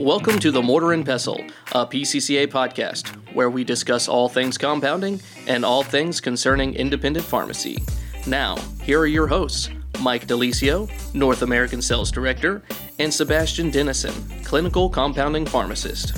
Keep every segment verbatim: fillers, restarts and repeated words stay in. Welcome to the Mortar and Pestle, a P C C A podcast, where we discuss all things compounding and all things concerning independent pharmacy. Now, here are your hosts, Mike Delisio, North American Sales Director, and Sebastian Dennison, Clinical Compounding Pharmacist.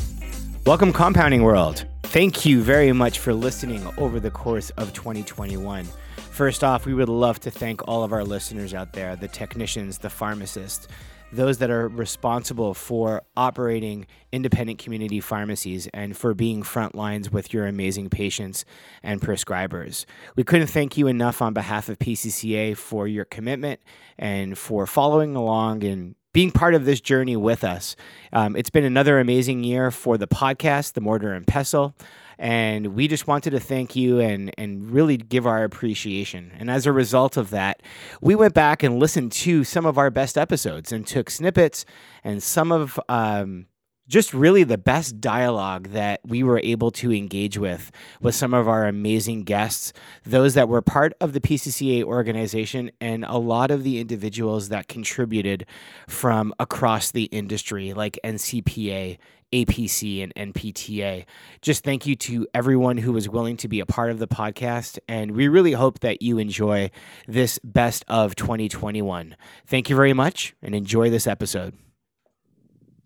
Welcome, Compounding World. Thank you very much for listening over the course of twenty twenty-one. First off, we would love to thank all of our listeners out there, the technicians, the pharmacists, those that are responsible for operating independent community pharmacies and for being front lines with your amazing patients and prescribers. We couldn't thank you enough on behalf of P C C A for your commitment and for following along and being part of this journey with us. Um, it's been another amazing year for the podcast, The Mortar and Pestle, and we just wanted to thank you and, and really give our appreciation. And as a result of that, we went back and listened to some of our best episodes and took snippets and some of um, just really the best dialogue that we were able to engage with, with some of our amazing guests, those that were part of the P C C A organization, and a lot of the individuals that contributed from across the industry, like N C P A, A P C, and N P T A. Just thank you to everyone who was willing to be a part of the podcast, and we really hope that you enjoy this best of twenty twenty-one. Thank you very much, and enjoy this episode.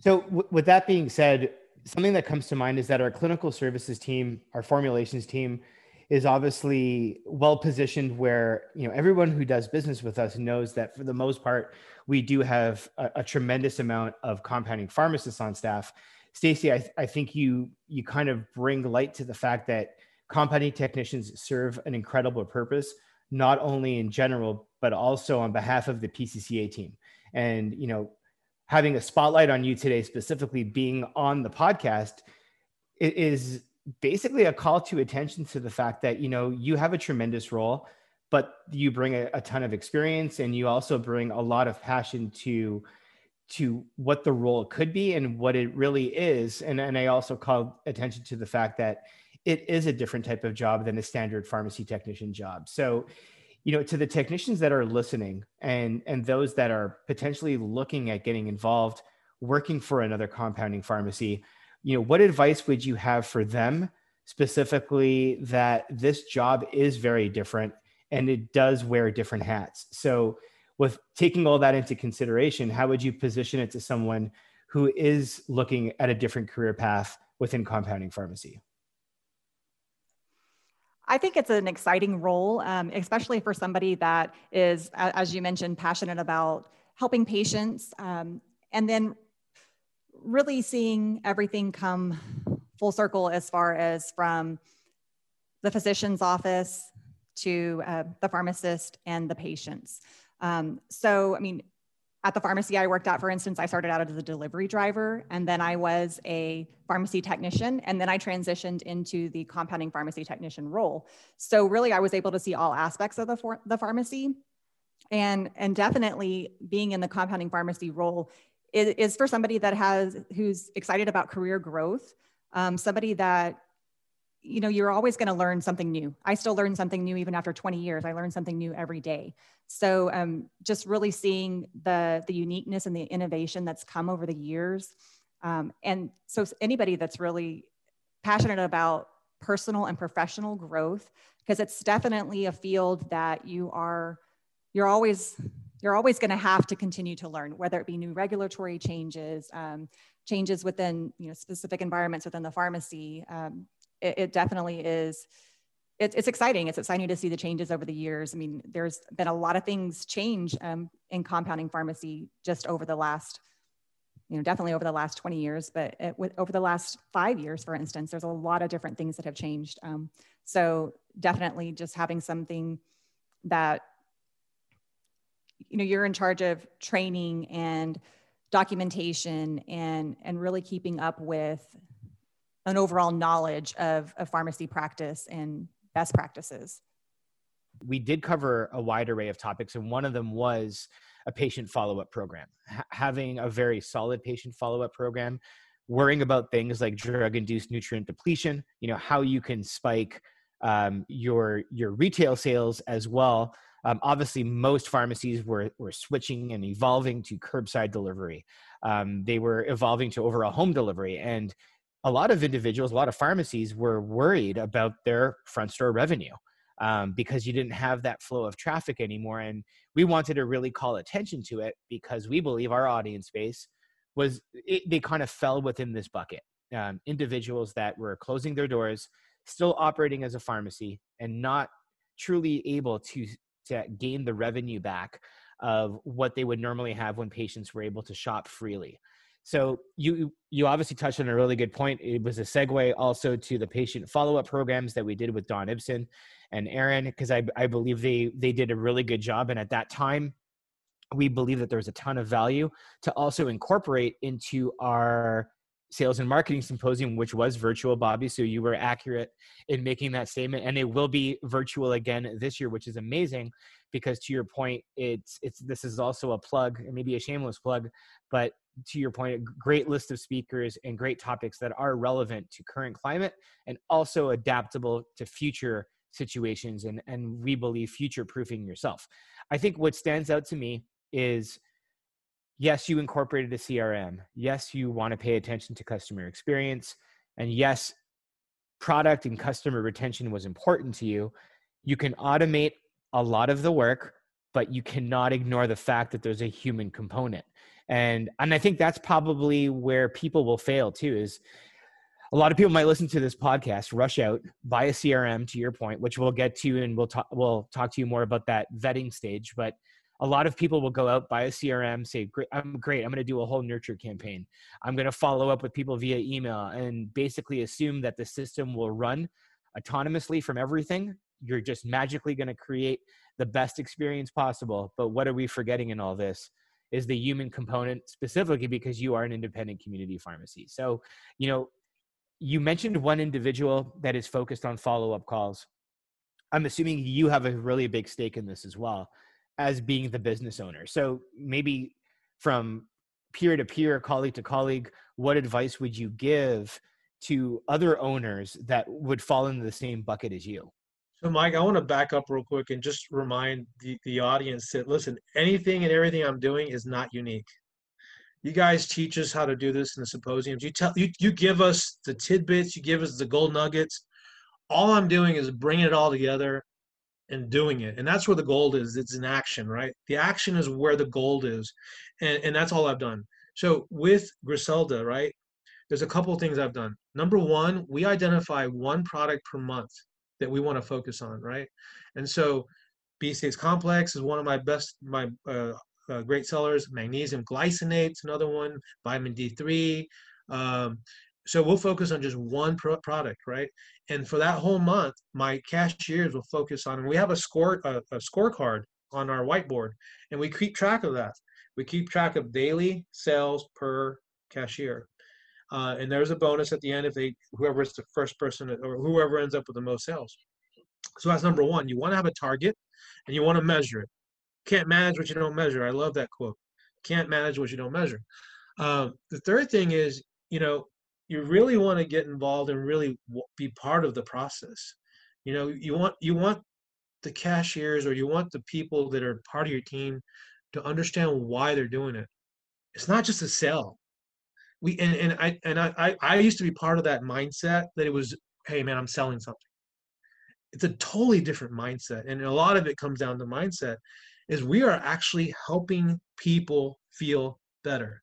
So w- with that being said, something that comes to mind is that our clinical services team, our formulations team, is obviously well positioned where, you know, everyone who does business with us knows that for the most part, we do have a, a tremendous amount of compounding pharmacists on staff. Stacey, I, th- I think you you kind of bring light to the fact that compounding technicians serve an incredible purpose, not only in general, but also on behalf of the P C C A team. And, you know, having a spotlight on you today, specifically being on the podcast, it is basically a call to attention to the fact that, you know, you have a tremendous role, but you bring a, a ton of experience, and you also bring a lot of passion to, to what the role could be and what it really is. And, and I also call attention to the fact that it is a different type of job than a standard pharmacy technician job. So, you know, to the technicians that are listening and, and those that are potentially looking at getting involved, working for another compounding pharmacy, you know, what advice would you have for them specifically, that this job is very different and it does wear different hats? So with taking all that into consideration, how would you position it to someone who is looking at a different career path within compounding pharmacy? I think it's an exciting role, um, especially for somebody that is, as you mentioned, passionate about helping patients, um, and then really seeing everything come full circle as far as from the physician's office to uh, the pharmacist and the patients. Um, so, I mean, at the pharmacy I worked at, for instance, I started out as a delivery driver, and then I was a pharmacy technician, and then I transitioned into the compounding pharmacy technician role. So really, I was able to see all aspects of the for- the pharmacy, and and definitely being in the compounding pharmacy role is, is for somebody that has who's excited about career growth, um, somebody that, you know, you're always going to learn something new. I still learn something new even after twenty years. I learn something new every day. So um, just really seeing the the uniqueness and the innovation that's come over the years. Um, and so anybody that's really passionate about personal and professional growth, because it's definitely a field that you are, you're always, you're always going to have to continue to learn, whether it be new regulatory changes, um, changes within, you know, specific environments within the pharmacy. Um, It, it definitely is. It, it's exciting. It's exciting to see the changes over the years. I mean, there's been a lot of things change um, in compounding pharmacy just over the last, you know, definitely over the last twenty years, but it, with, over the last five years, for instance, there's a lot of different things that have changed. Um, so definitely just having something that, you know, you're in charge of training and documentation and, and really keeping up with an overall knowledge of, of pharmacy practice and best practices. We did cover a wide array of topics, and one of them was a patient follow-up program. H- having a very solid patient follow-up program, worrying about things like drug-induced nutrient depletion, you know, how you can spike um, your, your retail sales as well, Um, obviously, most pharmacies were, were switching and evolving to curbside delivery. Um, they were evolving to overall home delivery. And a lot of individuals, a lot of pharmacies were worried about their front store revenue um, because you didn't have that flow of traffic anymore. And we wanted to really call attention to it because we believe our audience base was, it, they kind of fell within this bucket. Um, individuals that were closing their doors, still operating as a pharmacy and not truly able to, to gain the revenue back of what they would normally have when patients were able to shop freely. So you, you obviously touched on a really good point. It was a segue also to the patient follow-up programs that we did with Don Ibsen and Aaron, because I, I believe they, they did a really good job. And at that time, we believe that there was a ton of value to also incorporate into our sales and marketing symposium, which was virtual, Bobby. So you were accurate in making that statement, and it will be virtual again this year, which is amazing because, to your point, it's, it's, this is also a plug, maybe a shameless plug, but to your point, a great list of speakers and great topics that are relevant to current climate and also adaptable to future situations. And, and we believe future proofing yourself. I think what stands out to me is, yes, you incorporated a C R M. Yes, you want to pay attention to customer experience. And yes, product and customer retention was important to you. You can automate a lot of the work, but you cannot ignore the fact that there's a human component. And, and I think that's probably where people will fail too, is a lot of people might listen to this podcast, rush out, buy a C R M, to your point, which we'll get to, and we'll talk, we'll talk to you more about that vetting stage. But a lot of people will go out, buy a C R M, say, great, I'm great. I'm going to do a whole nurture campaign. I'm going to follow up with people via email and basically assume that the system will run autonomously from everything. You're just magically going to create the best experience possible. But what are we forgetting in all this is the human component, specifically because you are an independent community pharmacy. So, you know, you mentioned one individual that is focused on follow-up calls. I'm assuming you have a really big stake in this as well, as being the business owner. So maybe from peer to peer, colleague to colleague, what advice would you give to other owners that would fall into the same bucket as you? So Mike, I want to back up real quick and just remind the, the audience that, listen, anything and everything I'm doing is not unique. You guys teach us how to do this in the symposiums. You tell, you, you give us the tidbits, you give us the gold nuggets. All I'm doing is bringing it all together and doing it. And that's where the gold is. It's in action, right? The action is where the gold is. And, and that's all I've done. So with Griselda, right, there's a couple of things I've done. Number one, we identify one product per month that we want to focus on, right? And so B C S Complex is one of my best, my uh, uh, great sellers. Magnesium glycinate's another one, vitamin D three. Um, So we'll focus on just one pro product, right? And for that whole month, my cashiers will focus on, and we have a score, a, a scorecard on our whiteboard, and we keep track of that. We keep track of daily sales per cashier. Uh, and there's a bonus at the end if they, whoever is the first person or whoever ends up with the most sales. So that's number one. You want to have a target and you want to measure it. Can't manage what you don't measure. I love that quote. Can't manage what you don't measure. Um, the third thing is, you know, you really want to get involved and really be part of the process. You know, you want, you want the cashiers or you want the people that are part of your team to understand why they're doing it. It's not just a sale. We, and, and I, and I, I used to be part of that mindset that it was, hey man, I'm selling something. It's a totally different mindset. And a lot of it comes down to mindset is we are actually helping people feel better.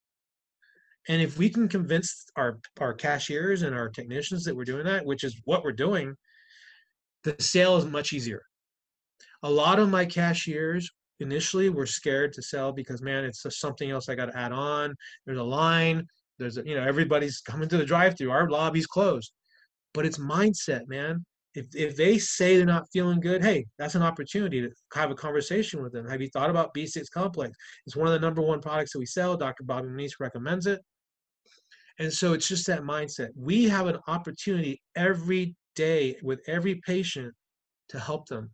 And if we can convince our, our cashiers and our technicians that we're doing that, which is what we're doing, the sale is much easier. A lot of my cashiers initially were scared to sell because, man, it's just something else I got to add on. There's a line. There's, a, you know, everybody's coming to the drive-thru. Our lobby's closed. But it's mindset, man. If, if they say they're not feeling good, hey, that's an opportunity to have a conversation with them. Have you thought about B six Complex? It's one of the number one products that we sell. Doctor Bobby Moniz recommends it. And so it's just that mindset. We have an opportunity every day with every patient to help them.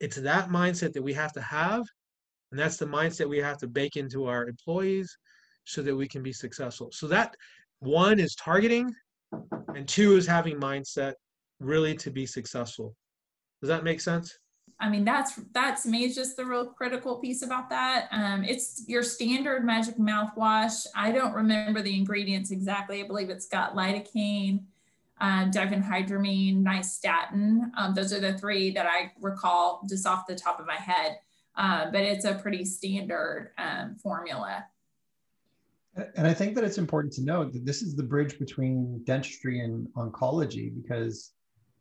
It's that mindset that we have to have, and that's the mindset we have to bake into our employees so that we can be successful. So that one is targeting, and two is having mindset really to be successful. Does that make sense? I mean, that's, that's to me just the real critical piece about that. Um, it's your standard magic mouthwash. I don't remember the ingredients exactly. I believe it's got lidocaine, um, diphenhydramine, nystatin. Um, those are the three that I recall just off the top of my head. Uh, but it's a pretty standard um, formula. And I think that it's important to note that this is the bridge between dentistry and oncology, because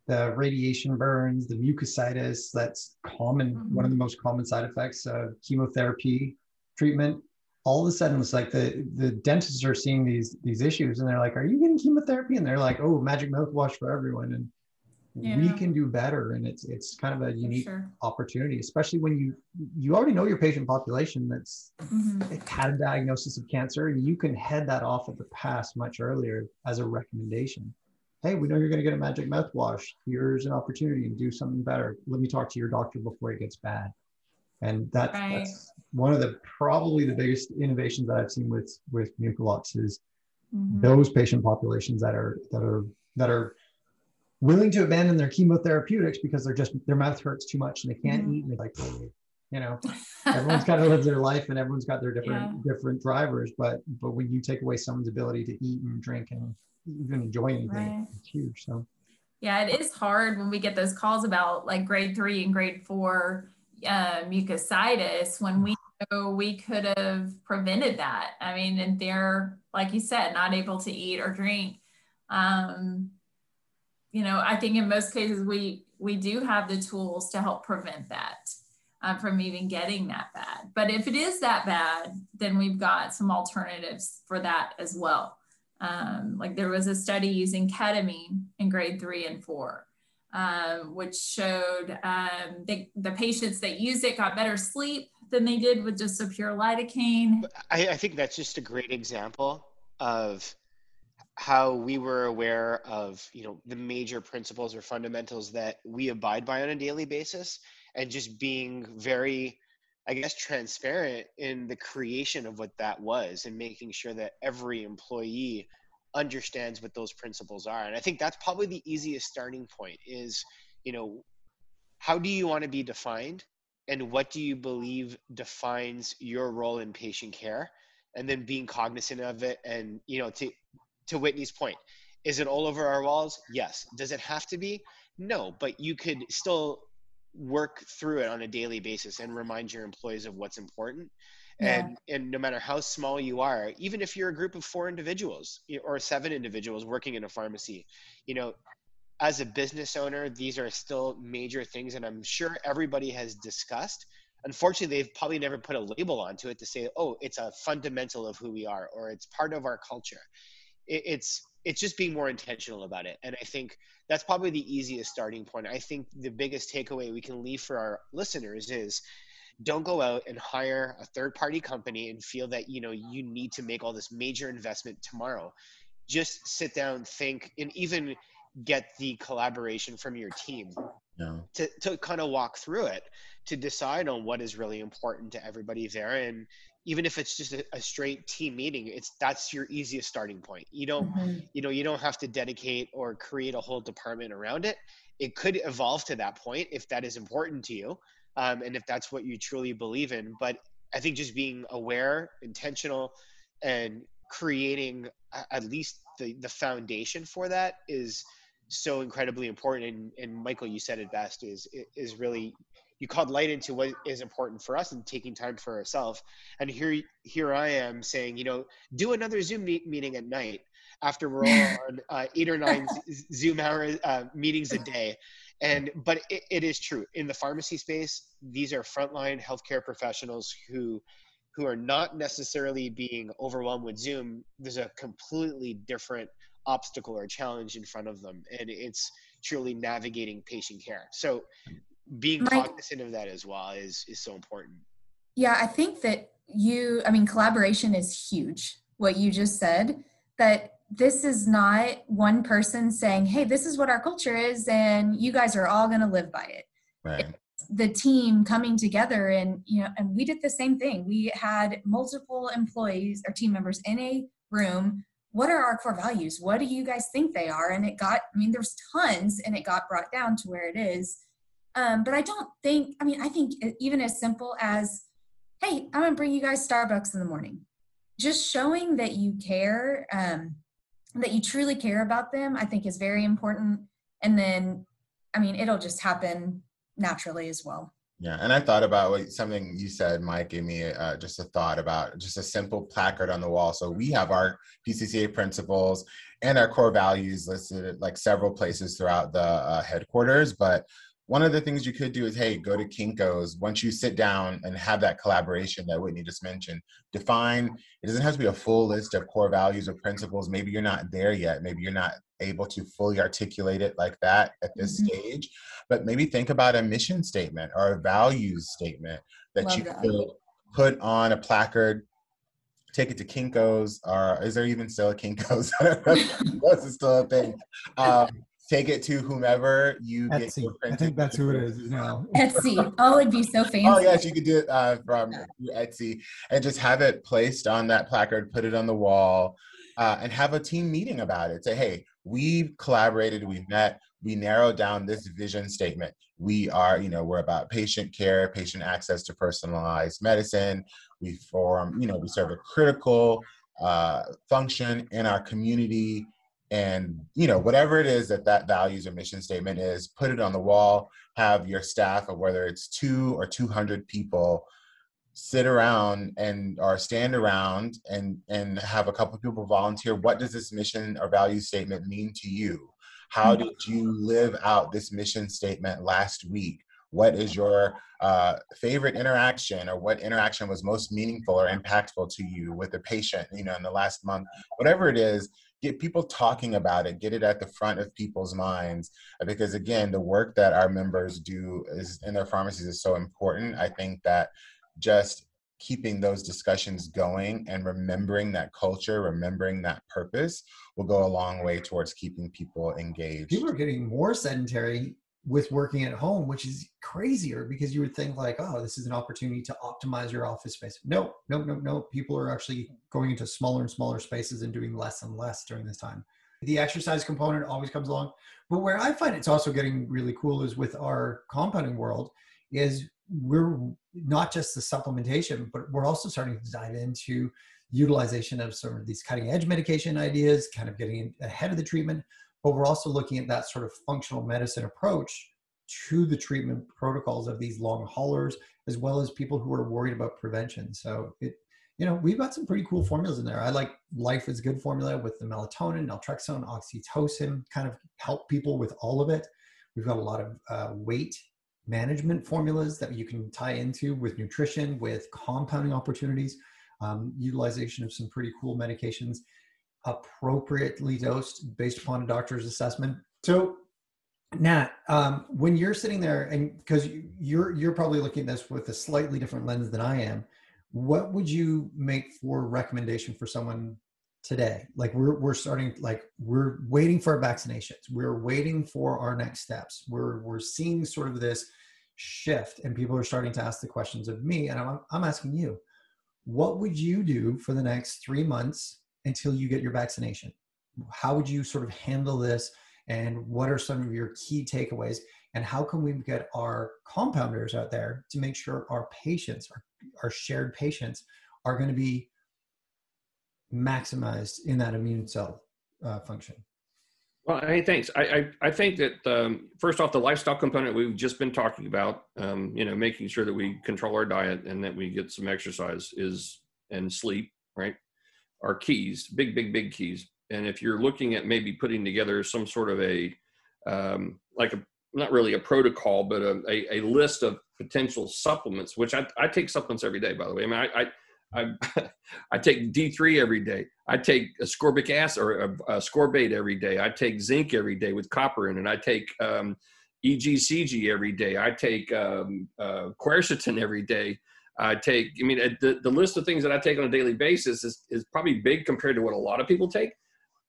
the radiation burns, the mucositis, that's common, mm-hmm. one of the most common side effects of chemotherapy treatment. All of a sudden, it's like the, the dentists are seeing these, these issues and they're like, are you getting chemotherapy? And they're like, oh, magic mouthwash for everyone. And yeah. we can do better. And it's, it's kind of a unique sure. opportunity, especially when you, you already know your patient population that's mm-hmm. had a diagnosis of cancer, and you can head that off at the pass much earlier as a recommendation. Hey, we know you're going to get a magic mouthwash. Here's an opportunity to do something better. Let me talk to your doctor before it gets bad. And that, right. that's one of the, probably the biggest innovations that I've seen with, with mucolox is mm-hmm. those patient populations that are, that are, that are willing to abandon their chemotherapeutics because they're just, their mouth hurts too much and they can't mm-hmm. eat. And they're like, you know, everyone's kind of lived their life and everyone's got their different, yeah. different drivers. But, but when you take away someone's ability to eat and drink and even enjoy anything, right. it's huge. So yeah, it is hard when we get those calls about like grade three and grade four uh, mucositis when we know we could have prevented that. I mean, and they're, like you said, not able to eat or drink. Um, you know, I think in most cases we, we do have the tools to help prevent that uh, from even getting that bad. But if it is that bad, then we've got some alternatives for that as well. Um, like there was a study using ketamine in grade three and four, um, which showed um, they, the patients that used it got better sleep than they did with just a pure lidocaine. I, I think that's just a great example of how we were aware of, you know, the major principles or fundamentals that we abide by on a daily basis, and just being very, I guess, transparent in the creation of what that was and making sure that every employee understands what those principles are. And I think that's probably the easiest starting point is, you know, how do you want to be defined and what do you believe defines your role in patient care? And then being cognizant of it. And, you know, to, to Whitney's point, is it all over our walls? Yes. Does it have to be? No, but you could still work through it on a daily basis and remind your employees of what's important. Yeah. And, and no matter how small you are, even if you're a group of four individuals or seven individuals working in a pharmacy, you know, as a business owner, these are still major things. And I'm sure everybody has discussed. Unfortunately, they've probably never put a label onto it to say, oh, it's a fundamental of who we are, or it's part of our culture. It, it's, it's just being more intentional about it. And I think that's probably the easiest starting point. I think the biggest takeaway we can leave for our listeners is don't go out and hire a third party company and feel that, you know, you need to make all this major investment tomorrow. Just sit down, think, and even get the collaboration from your team yeah. to, to kind of walk through it, to decide on what is really important to everybody there. And even if it's just a, a straight team meeting, it's that's your easiest starting point. You don't, mm-hmm. you know, you don't have to dedicate or create a whole department around it. It could evolve to that point if that is important to you, um, and if that's what you truly believe in. But I think just being aware, intentional, and creating at least the the foundation for that is so incredibly important. And, and Michael, you said it best: is is really. You called light into what is important for us and taking time for ourselves. And here, here I am saying, you know, do another Zoom meet meeting at night after we're all on uh, eight or nine Zoom hour uh, meetings a day. And, but it, it is true in the pharmacy space. These are frontline healthcare professionals who, who are not necessarily being overwhelmed with Zoom. There's a completely different obstacle or challenge in front of them. And it's truly navigating patient care. So being cognizant of that as well is, is so important. Yeah, I think that you, I mean, collaboration is huge. What you just said, that this is not one person saying, hey, this is what our culture is and you guys are all going to live by it. Right. It's the team coming together and, you know, and we did the same thing. We had multiple employees or team members in a room. What are our core values? What do you guys think they are? And it got, I mean, there's tons and it got brought down to where it is. Um, but I don't think, I mean, I think even as simple as, hey, I'm gonna bring you guys Starbucks in the morning. Just showing that you care, um, that you truly care about them, I think is very important. And then, I mean, it'll just happen naturally as well. Yeah. And I thought about what, something you said, Mike, gave me uh, just a thought about just a simple placard on the wall. So we have our P C C A principles and our core values listed at like several places throughout the uh, headquarters. But one of the things you could do is, hey, go to Kinko's. Once you sit down and have that collaboration that Whitney just mentioned, define, it doesn't have to be a full list of core values or principles. Maybe you're not there yet. Maybe you're not able to fully articulate it like that at this mm-hmm. stage, but maybe think about a mission statement or a values statement that Love you that. could put on a placard. Take it to Kinko's, or is there even still a Kinko's? That's still a thing. Um, Take it to whomever you Etsy. get your printed. I think that's who it is now. Etsy. Oh, it'd be so fancy. Oh, yes. You could do it uh, from yeah. Etsy and just have it placed on that placard, put it on the wall, uh, and have a team meeting about it. Say, hey, we've collaborated, we've met, we narrowed down this vision statement. We are, you know, we're about patient care, patient access to personalized medicine. We form, you know, we serve a critical uh, function in our community. And, you know, whatever it is that that values or mission statement is, put it on the wall, have your staff, or whether it's two or two hundred people, sit around and or stand around and, and have a couple of people volunteer. What does this mission or value statement mean to you? How did you live out this mission statement last week? What is your uh, favorite interaction, or what interaction was most meaningful or impactful to you with a patient, you know, in the last month? Whatever it is, get people talking about it, get it at the front of people's minds. Because again, the work that our members do is in their pharmacies is so important. I think that just keeping those discussions going and remembering that culture, remembering that purpose will go a long way towards keeping people engaged. People are getting more sedentary with working at home, which is crazier, because you would think like, oh, this is an opportunity to optimize your office space. No, no, no, no. People are actually going into smaller and smaller spaces and doing less and less during this time. The exercise component always comes along. But where I find it's also getting really cool is with our compounding world, is we're not just the supplementation, but we're also starting to dive into utilization of some of these cutting edge medication ideas, kind of getting ahead of the treatment. But we're also looking at that sort of functional medicine approach to the treatment protocols of these long haulers, as well as people who are worried about prevention. So, it, you know, we've got some pretty cool formulas in there. I like Life is Good formula with the melatonin, naltrexone, oxytocin, kind of help people with all of it. We've got a lot of uh, weight management formulas that you can tie into with nutrition, with compounding opportunities, um, utilization of some pretty cool medications, appropriately dosed based upon a doctor's assessment. So Nat, um, when you're sitting there, and because you're you're probably looking at this with a slightly different lens than I am, what would you make for a recommendation for someone today? Like we're we're starting, like we're waiting for our vaccinations, we're waiting for our next steps. We're we're seeing sort of this shift, and people are starting to ask the questions of me, and I'm I'm asking you, what would you do for the next three months? Until you get your vaccination? How would you sort of handle this? And what are some of your key takeaways? And how can we get our compounders out there to make sure our patients, our, our shared patients, are going to be maximized in that immune cell uh, function? Well, hey, thanks. I I, I think that um, first off, the lifestyle component we've just been talking about, um, you know, making sure that we control our diet and that we get some exercise is and sleep, right? Are keys, big, big, big keys. And if you're looking at maybe putting together some sort of a, um, like a, not really a protocol, but a, a, a list of potential supplements, which I, I take supplements every day, by the way. I mean, I I, I, I take D three every day. I take ascorbic acid or ascorbate every day. I take zinc every day with copper in it. I take um, E G C G every day. I take um, uh, quercetin every day. I take, I mean, the, the list of things that I take on a daily basis is, is probably big compared to what a lot of people take.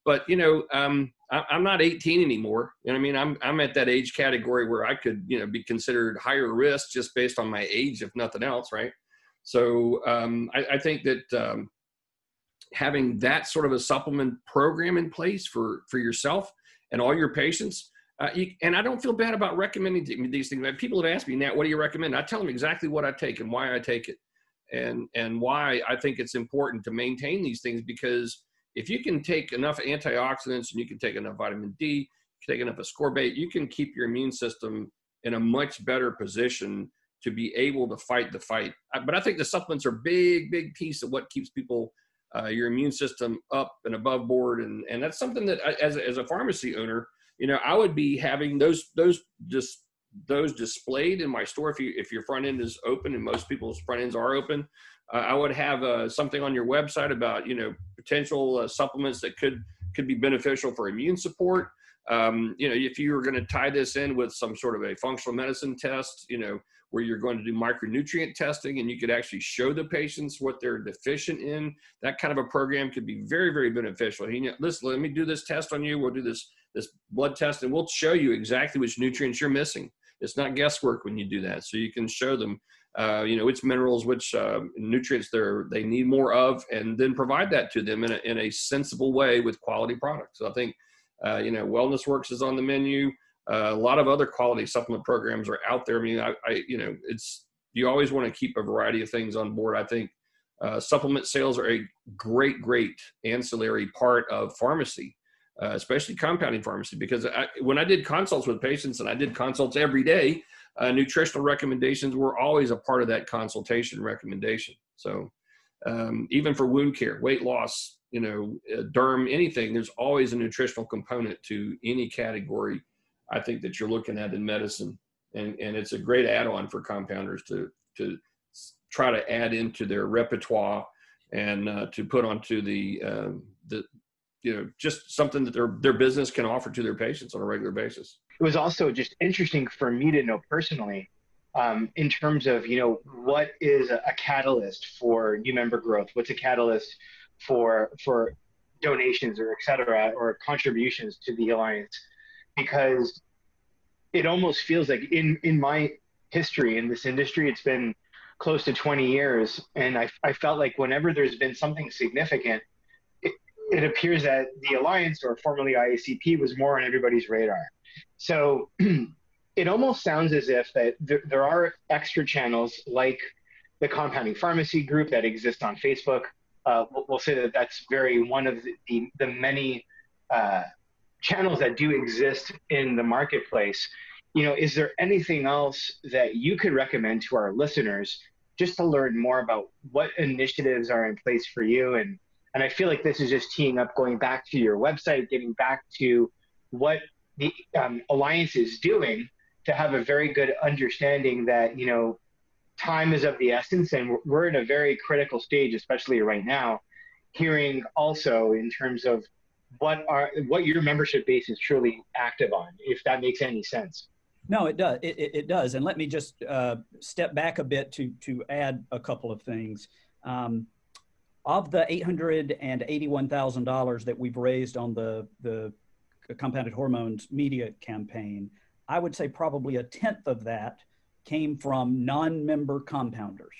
But, you know, um, I, I'm not eighteen anymore. You know what I mean? I'm, I'm at that age category where I could, you know, be considered higher risk just based on my age, if nothing else, right? So um, I, I think that um, having that sort of a supplement program in place for, for yourself and all your patients Uh, you, and I don't feel bad about recommending these things. People have asked me, Nat, what do you recommend? I tell them exactly what I take and why I take it, and, and why I think it's important to maintain these things, because if you can take enough antioxidants and you can take enough vitamin D, you can take enough ascorbate, you can keep your immune system in a much better position to be able to fight the fight. But I think the supplements are a big, big piece of what keeps people, uh, your immune system up and above board. And, and that's something that I, as, a, as a pharmacy owner, you know, I would be having those those just those displayed in my store. If you if your front end is open, and most people's front ends are open, uh, I would have uh, something on your website about, you know, potential uh, supplements that could could be beneficial for immune support. Um, you know, if you were going to tie this in with some sort of a functional medicine test, you know, where you're going to do micronutrient testing and you could actually show the patients what they're deficient in, that kind of a program could be very, very beneficial. You know, listen, let me do this test on you. We'll do this this blood test, and we'll show you exactly which nutrients you're missing. It's not guesswork when you do that. So you can show them, uh, you know, which minerals, which uh, nutrients they're, they need more of, and then provide that to them in a, in a sensible way with quality products. So I think, uh, you know, Wellness Works is on the menu. Uh, a lot of other quality supplement programs are out there. I mean, I, I you know, it's, you always want to keep a variety of things on board. I think uh, supplement sales are a great, great ancillary part of pharmacy, uh, especially compounding pharmacy, because I, when I did consults with patients, and I did consults every day, uh, nutritional recommendations were always a part of that consultation recommendation. So um, even for wound care, weight loss, you know, uh, derm, anything, there's always a nutritional component to any category, I think, that you're looking at in medicine. And, and it's a great add-on for compounders to, to try to add into their repertoire, and uh, to put onto the, uh, the, you know, just something that their, their business can offer to their patients on a regular basis. It was also just interesting for me to know personally, um, in terms of, you know, what is a, a catalyst for new member growth? What's a catalyst for, for donations, or et cetera, or contributions to the Alliance? Because it almost feels like in, in my history in this industry, it's been close to twenty years. And I, I felt like whenever there's been something significant, it, it appears that the Alliance, or formerly I A C P, was more on everybody's radar. So it almost sounds as if that there, there are extra channels like the Compounding Pharmacy group that exists on Facebook. Uh, we'll, we'll say that that's very one of the, the, the many uh, channels that do exist in the marketplace. You know, is there anything else that you could recommend to our listeners, just to learn more about what initiatives are in place for you? And, and I feel like this is just teeing up, going back to your website, getting back to what the um, Alliance is doing, to have a very good understanding that, you know, time is of the essence, and we're in a very critical stage, especially right now, hearing also in terms of what are what your membership base is truly active on, if that makes any sense. No, it does. It, it, it does. And let me just uh, step back a bit to, to add a couple of things. Um, of the eight hundred eighty-one thousand dollars that we've raised on the, the Compounded Hormones media campaign, I would say probably a tenth of that came from non-member compounders.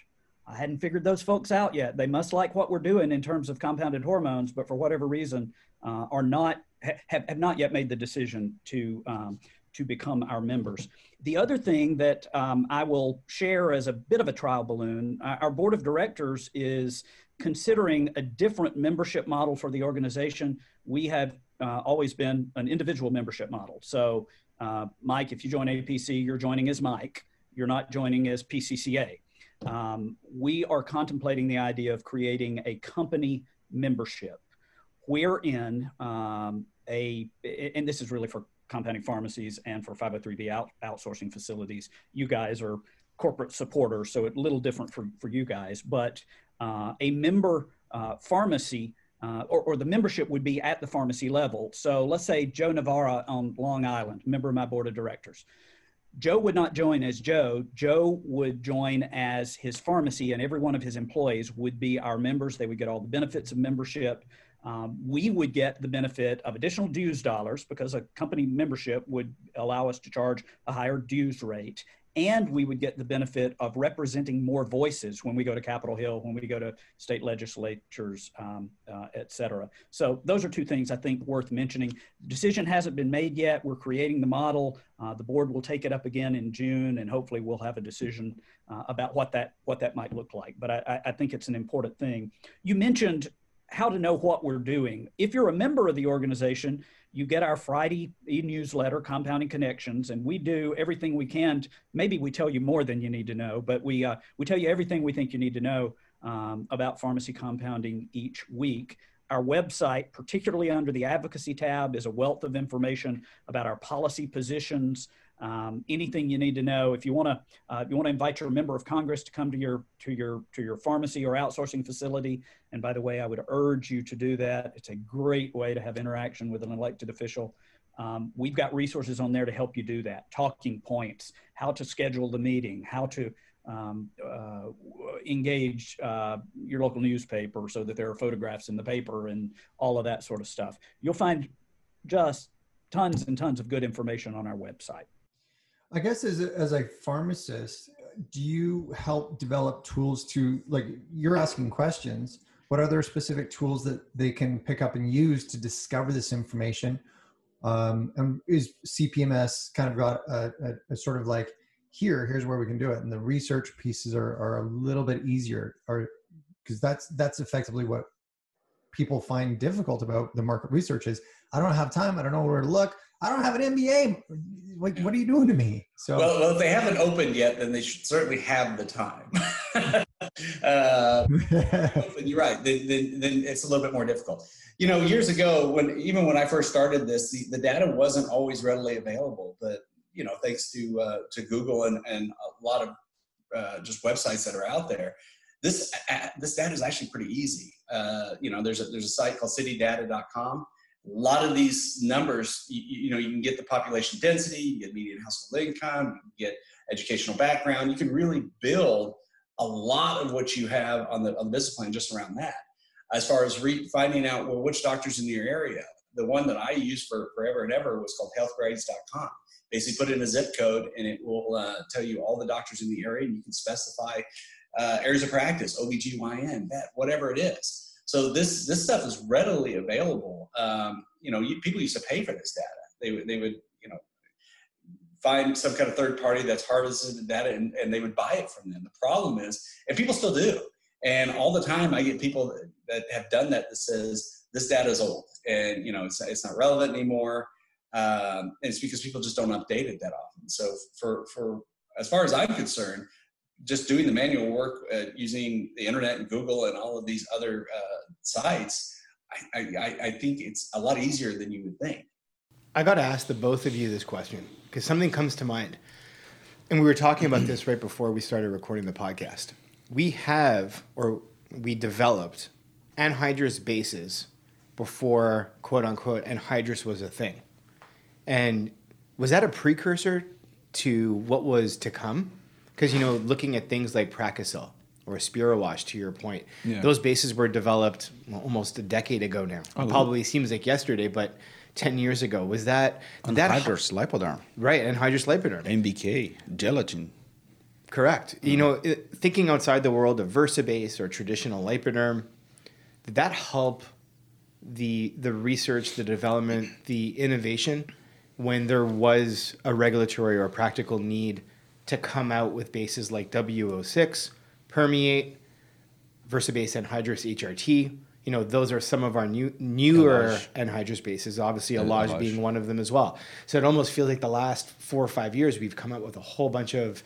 I hadn't figured those folks out yet. They must like what we're doing in terms of compounded hormones, but for whatever reason, uh, are not ha have not yet made the decision to um, to become our members. The other thing that um, I will share as a bit of a trial balloon, uh, our board of directors is considering a different membership model for the organization. We have uh, always been an individual membership model. So, uh, Mike, if you join A P C, you're joining as Mike. You're not joining as P C C A. Um, we are contemplating the idea of creating a company membership wherein um, a, and this is really for compounding pharmacies and for five oh three B out, outsourcing facilities. You guys are corporate supporters, so it's a little different for, for you guys, but uh, a member uh, pharmacy uh, or, or the membership would be at the pharmacy level. So let's say Joe Navarro on Long Island, member of my board of directors. Joe would not join as Joe. Joe would join as his pharmacy, and every one of his employees would be our members. They would get all the benefits of membership. Um, we would get the benefit of additional dues dollars, because a company membership would allow us to charge a higher dues rate, and we would get the benefit of representing more voices when we go to Capitol Hill, when we go to state legislatures, um, uh, et cetera. So those are two things I think worth mentioning. Decision hasn't been made yet. We're creating the model. Uh, the board will take it up again in June, and hopefully we'll have a decision uh, about what that, what that might look like. But I, I think it's an important thing. You mentioned how to know what we're doing. If you're a member of the organization, you get our Friday e-newsletter, Compounding Connections, and we do everything we can. Maybe we tell you more than you need to know, but we, uh, we tell you everything we think you need to know um, about pharmacy compounding each week. Our website, particularly under the advocacy tab, is a wealth of information about our policy positions, um, anything you need to know. If you want to, uh, if you want to invite your member of Congress to come to your to your to your pharmacy or outsourcing facility. And by the way, I would urge you to do that. It's a great way to have interaction with an elected official. Um, we've got resources on there to help you do that. Talking points, how to schedule the meeting, how to um, uh, engage uh, your local newspaper so that there are photographs in the paper and all of that sort of stuff. You'll find just tons and tons of good information on our website. I guess as a, as a pharmacist, do you help develop tools to, like, you're asking questions, what are there specific tools that they can pick up and use to discover this information? Um, and is C P M S kind of got a, a, a sort of like, here, here's where we can do it. And the research pieces are, are a little bit easier, or because that's, that's effectively what people find difficult about the market research is, I don't have time. I don't know where to look. I don't have an M B A. Like, what are you doing to me? So, well, well if they haven't opened yet, then they should certainly have the time. uh, you're right. Then, then, then it's a little bit more difficult. You know, years ago, when even when I first started this, the, the data wasn't always readily available. But you know, thanks to uh, to Google and and a lot of uh, just websites that are out there, this uh, this data is actually pretty easy. Uh, you know, there's a there's a site called City Data dot com. A lot of these numbers, you, you know, you can get the population density, you get median household income, you can get educational background. You can really build a lot of what you have on the, on the business plan just around that. As far as re finding out, well, which doctors in your area, the one that I used for forever and ever was called health grades dot com. Basically put in a zip code and it will uh, tell you all the doctors in the area, and you can specify uh, areas of practice, O B G Y N, vet, whatever it is. So this, this stuff is readily available. Um, you know, you, people used to pay for this data. They would, they would, you know, find some kind of third party that's harvested the data, and, and they would buy it from them. The problem is, and people still do, and all the time I get people that, that have done that that says, this data is old and, you know, it's, it's not relevant anymore. Um, and it's because people just don't update it that often. So for, for as far as I'm concerned, just doing the manual work uh, using the internet and Google and all of these other uh, sites, I, I, I think it's a lot easier than you would think. I got to ask the both of you this question because something comes to mind. And we were talking about this right before we started recording the podcast. We have, or we developed anhydrous bases before, quote unquote, anhydrous was a thing. And was that a precursor to what was to come? Because, you know, looking at things like Prakisil or Spirowash, to your point, yeah. Those bases were developed well, almost a decade ago now. Oh, probably seems like yesterday, but ten years ago. Was that... Anhydrous that, lipoderm. Right, anhydrous lipoderm. M B K, gelatin. Correct. Mm. You know, it, thinking outside the world of VersaBase or traditional lipoderm, did that help the the research, the development, the innovation when there was a regulatory or practical need to come out with bases like W oh six, Permeate, VersaBase Anhydrous H R T. You know, those are some of our new, newer anhydrous bases, obviously Lodge being one of them as well. So it almost feels like the last four or five years we've come up with a whole bunch of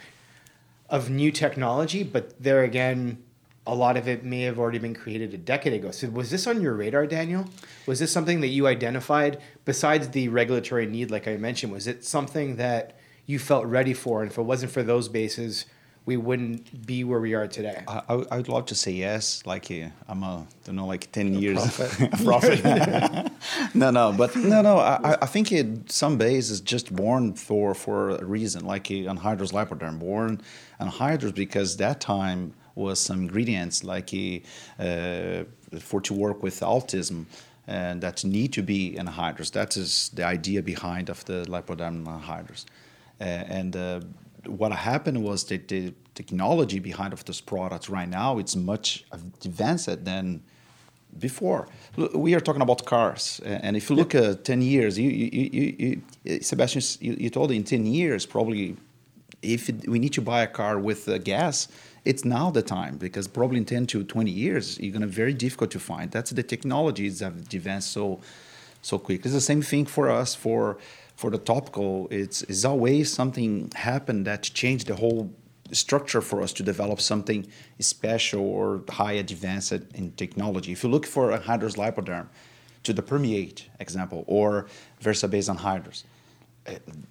of new technology, but there again, a lot of it may have already been created a decade ago. So was this on your radar, Daniel? Was this something that you identified besides the regulatory need, like I mentioned? Was it something that you felt ready for, and if it wasn't for those bases, we wouldn't be where we are today? I, I, I would love to say yes, like uh, I'm a, don't know, like ten a years prophet. prophet. no, no, but no, no. I, I think it, some base is just born for for a reason, like uh, anhydrous lipoderm, born anhydrous because that time was some ingredients like uh, for to work with autism. And that need to be anhydrous. That is the idea behind of the lipoderm anhydrous. Uh, and uh, what happened was that the technology behind of this product right now, it's much advanced than before. We are talking about cars, and if you look yeah. at ten years, you, you, you, you, Sebastian, you, you told in ten years probably, if it, we need to buy a car with uh, gas, it's now the time, because probably in ten to twenty years, you're going to be very difficult to find. That's the technologies have advanced so so quick. It's the same thing for us, for for the topical. It's, it's always something happened that changed the whole structure for us to develop something special or high advanced in technology. If you look for anhydrous lipoderm, to the permeate example, or VersaBase anhydrous,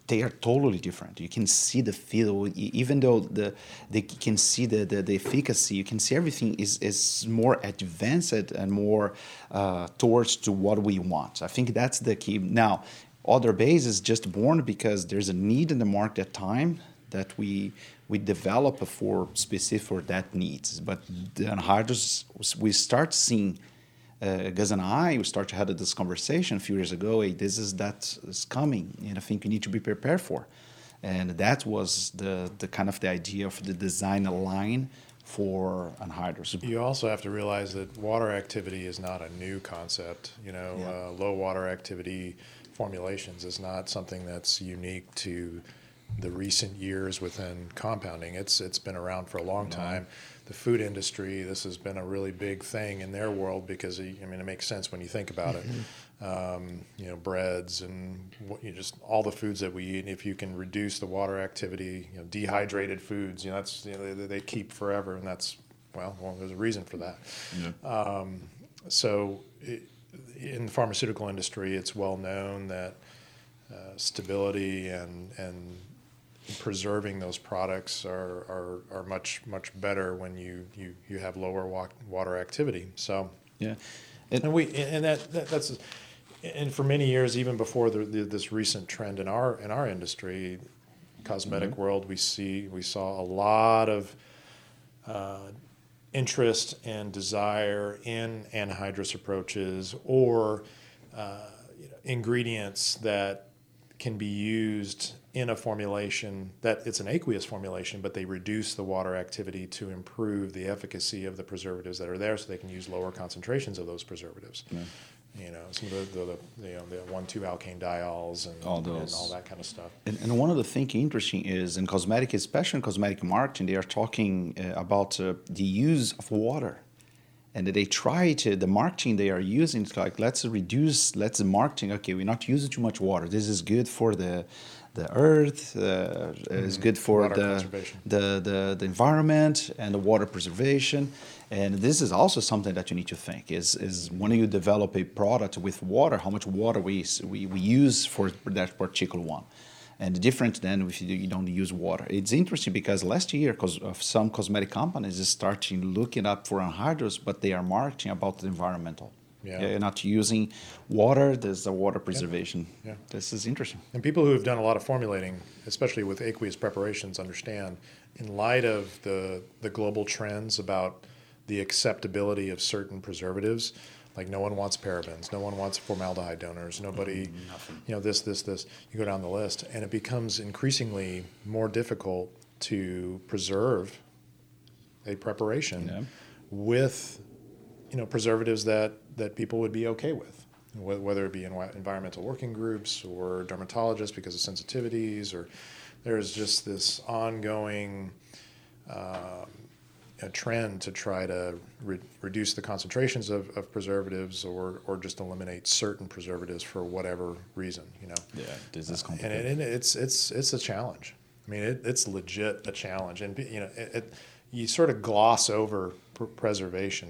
they are totally different. You can see the feel, even though the they can see the, the, the efficacy, you can see everything is, is more advanced and more uh, towards to what we want. I think that's the key. Now, other base is just born because there's a need in the market at time that we we develop for specific for that needs. But the anhydrous, we start seeing, uh, Gaz and I, we start to have this conversation a few years ago, hey, this is that is coming, and I think we need to be prepared for. And that was the, the kind of the idea of the design line for anhydrous. You also have to realize that water activity is not a new concept. You know, yeah. uh, low water activity formulations is not something that's unique to the recent years within compounding. It's it's been around for a long time. The food industry, this has been a really big thing in their world because, I mean, it makes sense when you think about it. Um, you know, breads and what, you just all the foods that we eat. And if you can reduce the water activity, you know, dehydrated foods, you know, that's you know, they, they keep forever, and that's well, well, there's a reason for that. Yeah. Um, so, it, in the pharmaceutical industry, it's well known that uh, stability and and preserving those products are, are, are much, much better when you, you, you have lower wa- water activity. So, yeah. And, and we, and that, that, that's, and for many years, even before the, the, this recent trend in our, in our industry, cosmetic mm-hmm. world, we see, we saw a lot of, uh, interest and desire in anhydrous approaches or, uh, you know, ingredients that can be used in a formulation that it's an aqueous formulation, but they reduce the water activity to improve the efficacy of the preservatives that are there, so they can use lower concentrations of those preservatives. Yeah. You know, some of the, the, the you know the one two alkane diols and all, those. and all that kind of stuff. And, and one of the things interesting is in cosmetic, especially in cosmetic marketing, they are talking uh, about uh, the use of water. And they try to, the marketing they are using, it's like, let's reduce, let's marketing, okay, we're not using too much water. This is good for the the earth, uh, mm-hmm. it's good for the, the, the, the environment and the water preservation. And this is also something that you need to think, is is when you develop a product with water, how much water we we, we use for that particular one. And different than if you don't use water. It's interesting because last year, because of some cosmetic companies is starting looking up for anhydrous, but they are marketing about the environmental. Yeah. They're not using water. There's the water preservation. Yeah. Yeah. This is interesting. And people who have done a lot of formulating, especially with aqueous preparations, understand in light of the the global trends about the acceptability of certain preservatives. Like no one wants parabens, no one wants formaldehyde donors, nobody, Nothing. you know, this, this, this. You go down the list, and it becomes increasingly more difficult to preserve a preparation yeah. with, you know, preservatives that, that people would be okay with, whether it be in environmental working groups or dermatologists because of sensitivities, or there's just this ongoing Uh, a trend to try to re- reduce the concentrations of, of preservatives or or just eliminate certain preservatives for whatever reason, you know. Yeah, this is complicated. Uh, and it, and it's it's it's a challenge. I mean, it, it's legit a challenge. And, you know, it, it, you sort of gloss over pr- preservation.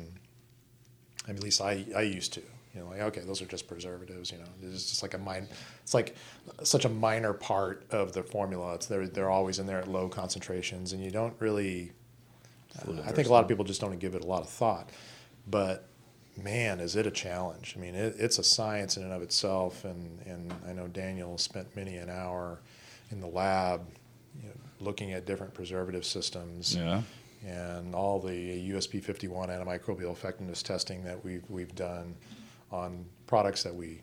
I mean, at least I, I used to. You know, like, okay, those are just preservatives, you know. It's just like a min- it's like such a minor part of the formula. It's they're, they're always in there at low concentrations, and you don't really... Uh, I think a lot of people just don't give it a lot of thought, but man, is it a challenge. I mean, it, it's a science in and of itself, and, and I know Daniel spent many an hour in the lab, you know, looking at different preservative systems yeah. and all the U S P fifty-one antimicrobial effectiveness testing that we've, we've done on products that we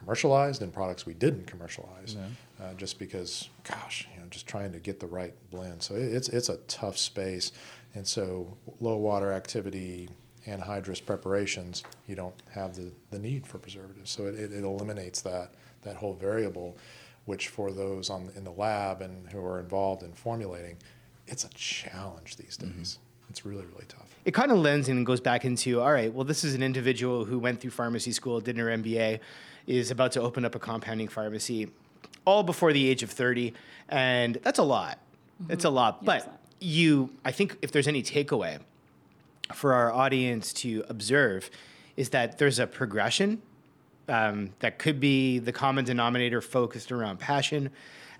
commercialized and products we didn't commercialize, yeah. uh, just because, gosh, you know, just trying to get the right blend. So it, it's it's a tough space, and so low water activity anhydrous preparations, you don't have the, the need for preservatives. So it, it, it eliminates that that whole variable, which for those on in the lab and who are involved in formulating, it's a challenge these days. Mm-hmm. It's really, really tough. It kind of lends and goes back into, all right, well, this is an individual who went through pharmacy school, did her M B A, is about to open up a compounding pharmacy, all before the age of thirty. And that's a lot. Mm-hmm. It's a lot. Yeah, but you, I think if there's any takeaway for our audience to observe is that there's a progression um, that could be the common denominator focused around passion.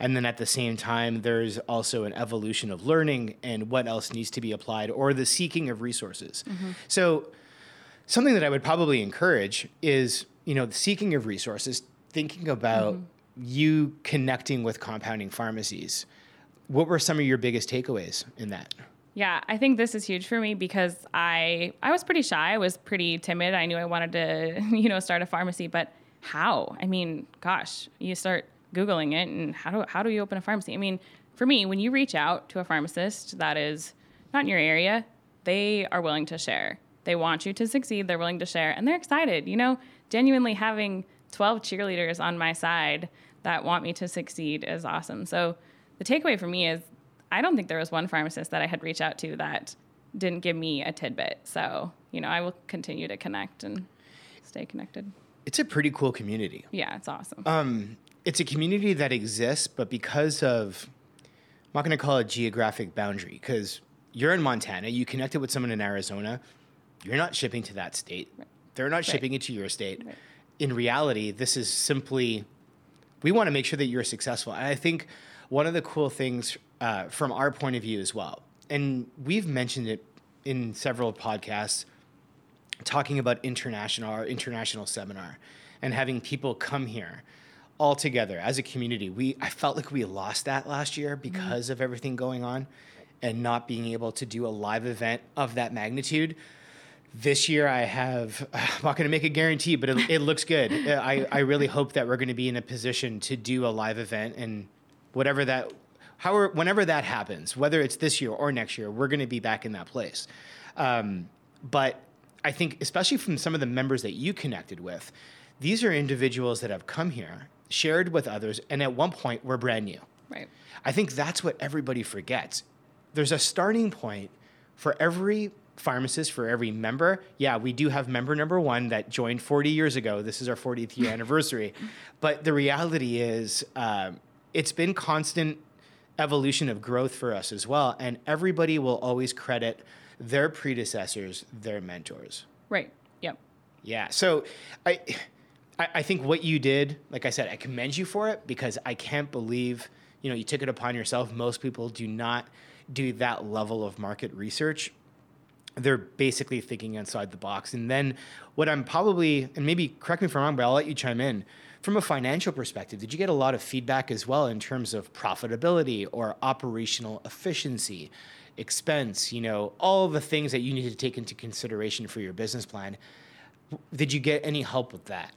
And then at the same time, there's also an evolution of learning and what else needs to be applied or the seeking of resources. Mm-hmm. So something that I would probably encourage is, you know, the seeking of resources, thinking about mm-hmm. you connecting with compounding pharmacies. What were some of your biggest takeaways in that? Yeah, I think this is huge for me because I I was pretty shy. I was pretty timid. I knew I wanted to, you know, start a pharmacy, but how? I mean, gosh, you start Googling it and how do how do you open a pharmacy? I mean, for me, when you reach out to a pharmacist that is not in your area, they are willing to share. They want you to succeed. They're willing to share, and they're excited. You know, genuinely having twelve cheerleaders on my side that want me to succeed is awesome. So the takeaway for me is I don't think there was one pharmacist that I had reached out to that didn't give me a tidbit. So, you know, I will continue to connect and stay connected. It's a pretty cool community. Yeah, it's awesome. Um, it's a community that exists, but because of, I'm not going to call it geographic boundary, because you're in Montana, you connected with someone in Arizona, you're not shipping to that state. Right. They're not right. shipping it to your state. Right. In reality, this is simply, we want to make sure that you're successful. And I think one of the cool things uh, from our point of view as well, and we've mentioned it in several podcasts, talking about international, our international seminar, and having people come here all together as a community. We I felt like we lost that last year because mm-hmm. of everything going on and not being able to do a live event of that magnitude. This year I have, I'm not going to make a guarantee, but it, it looks good. I, I really hope that we're going to be in a position to do a live event and whatever that, however, whenever that happens, whether it's this year or next year, we're going to be back in that place. Um, but I think especially from some of the members that you connected with, these are individuals that have come here, shared with others, and at one point we're brand new. Right. I think that's what everybody forgets. There's a starting point for every pharmacist, for every member. Yeah, we do have member number one that joined forty years ago. This is our fortieth year anniversary. But the reality is um, it's been constant evolution of growth for us as well. And everybody will always credit their predecessors, their mentors. Right. Yep. Yeah. So I... I think what you did, like I said, I commend you for it because I can't believe, you know, you took it upon yourself. Most people do not do that level of market research. They're basically thinking outside the box. And then what I'm probably, and maybe correct me if I'm wrong, but I'll let you chime in. From a financial perspective, did you get a lot of feedback as well in terms of profitability or operational efficiency, expense, you know, all the things that you need to take into consideration for your business plan? Did you get any help with that?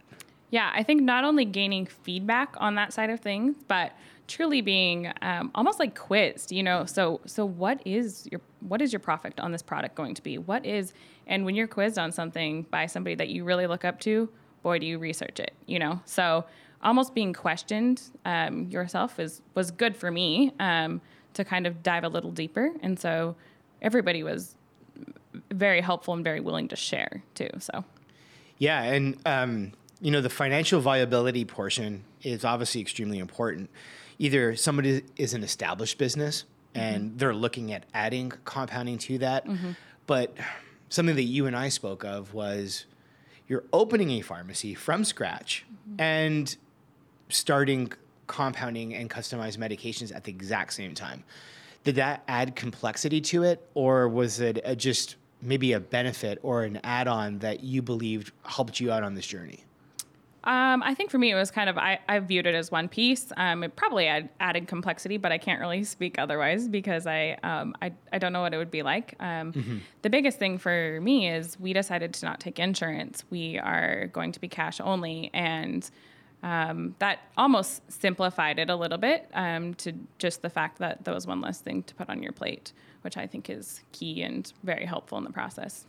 Yeah, I think not only gaining feedback on that side of things, but truly being um, almost like quizzed, you know, so so what is your what is your profit on this product going to be? What is, and when you're quizzed on something by somebody that you really look up to, boy, do you research it, you know? So almost being questioned um, yourself is was good for me um, to kind of dive a little deeper. And so everybody was very helpful and very willing to share too, so. Yeah, and... Um you know, the financial viability portion is obviously extremely important. Either somebody is an established business and mm-hmm. they're looking at adding compounding to that. Mm-hmm. But something that you and I spoke of was you're opening a pharmacy from scratch mm-hmm. and starting compounding and customized medications at the exact same time. Did that add complexity to it, or was it a just maybe a benefit or an add-on that you believed helped you out on this journey? Um, I think for me, it was kind of, I, I viewed it as one piece. Um, it probably add, added complexity, but I can't really speak otherwise because I, um, I, I don't know what it would be like. Um, mm-hmm. The biggest thing for me is we decided to not take insurance. We are going to be cash only. And um, that almost simplified it a little bit um, to just the fact that there was one less thing to put on your plate, which I think is key and very helpful in the process.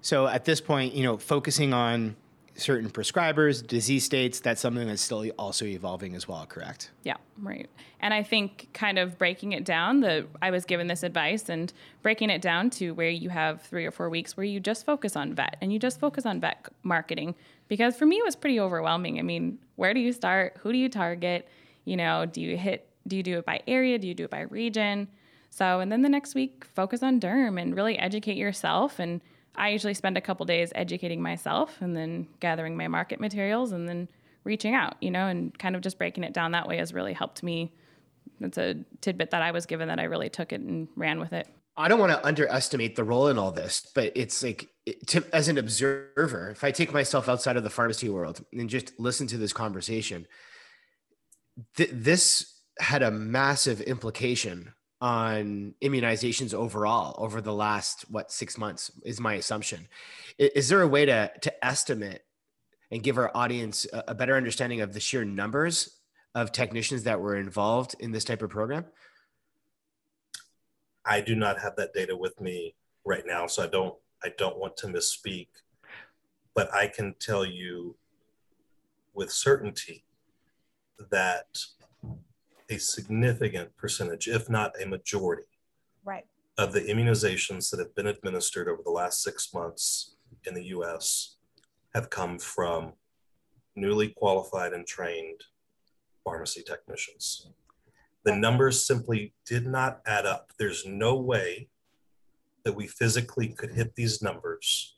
So at this point, you know, focusing on certain prescribers, disease states, that's something that's still also evolving as well, correct? Yeah, right. And I think kind of breaking it down, the I was given this advice and breaking it down to where you have three or four weeks where you just focus on vet and you just focus on vet marketing. Because for me, it was pretty overwhelming. I mean, where do you start? Who do you target? You know, do you hit, do you do it by area? Do you do it by region? So, and then the next week, focus on derm and really educate yourself. And I usually spend a couple days educating myself and then gathering my market materials and then reaching out, you know, and kind of just breaking it down that way has really helped me. That's a tidbit that I was given that I really took it and ran with it. I don't want to underestimate the role in all this, but it's like, it, to, as an observer, if I take myself outside of the pharmacy world and just listen to this conversation, th- this had a massive implication on immunizations overall over the last, what, six months is my assumption. Is, is there a way to to estimate and give our audience a, a better understanding of the sheer numbers of technicians that were involved in this type of program? I do not have that data with me right now, so I don't I don't want to misspeak, but I can tell you with certainty that a significant percentage, if not a majority, right, of the immunizations that have been administered over the last six months in the U S have come from newly qualified and trained pharmacy technicians. The numbers simply did not add up. There's no way that we physically could hit these numbers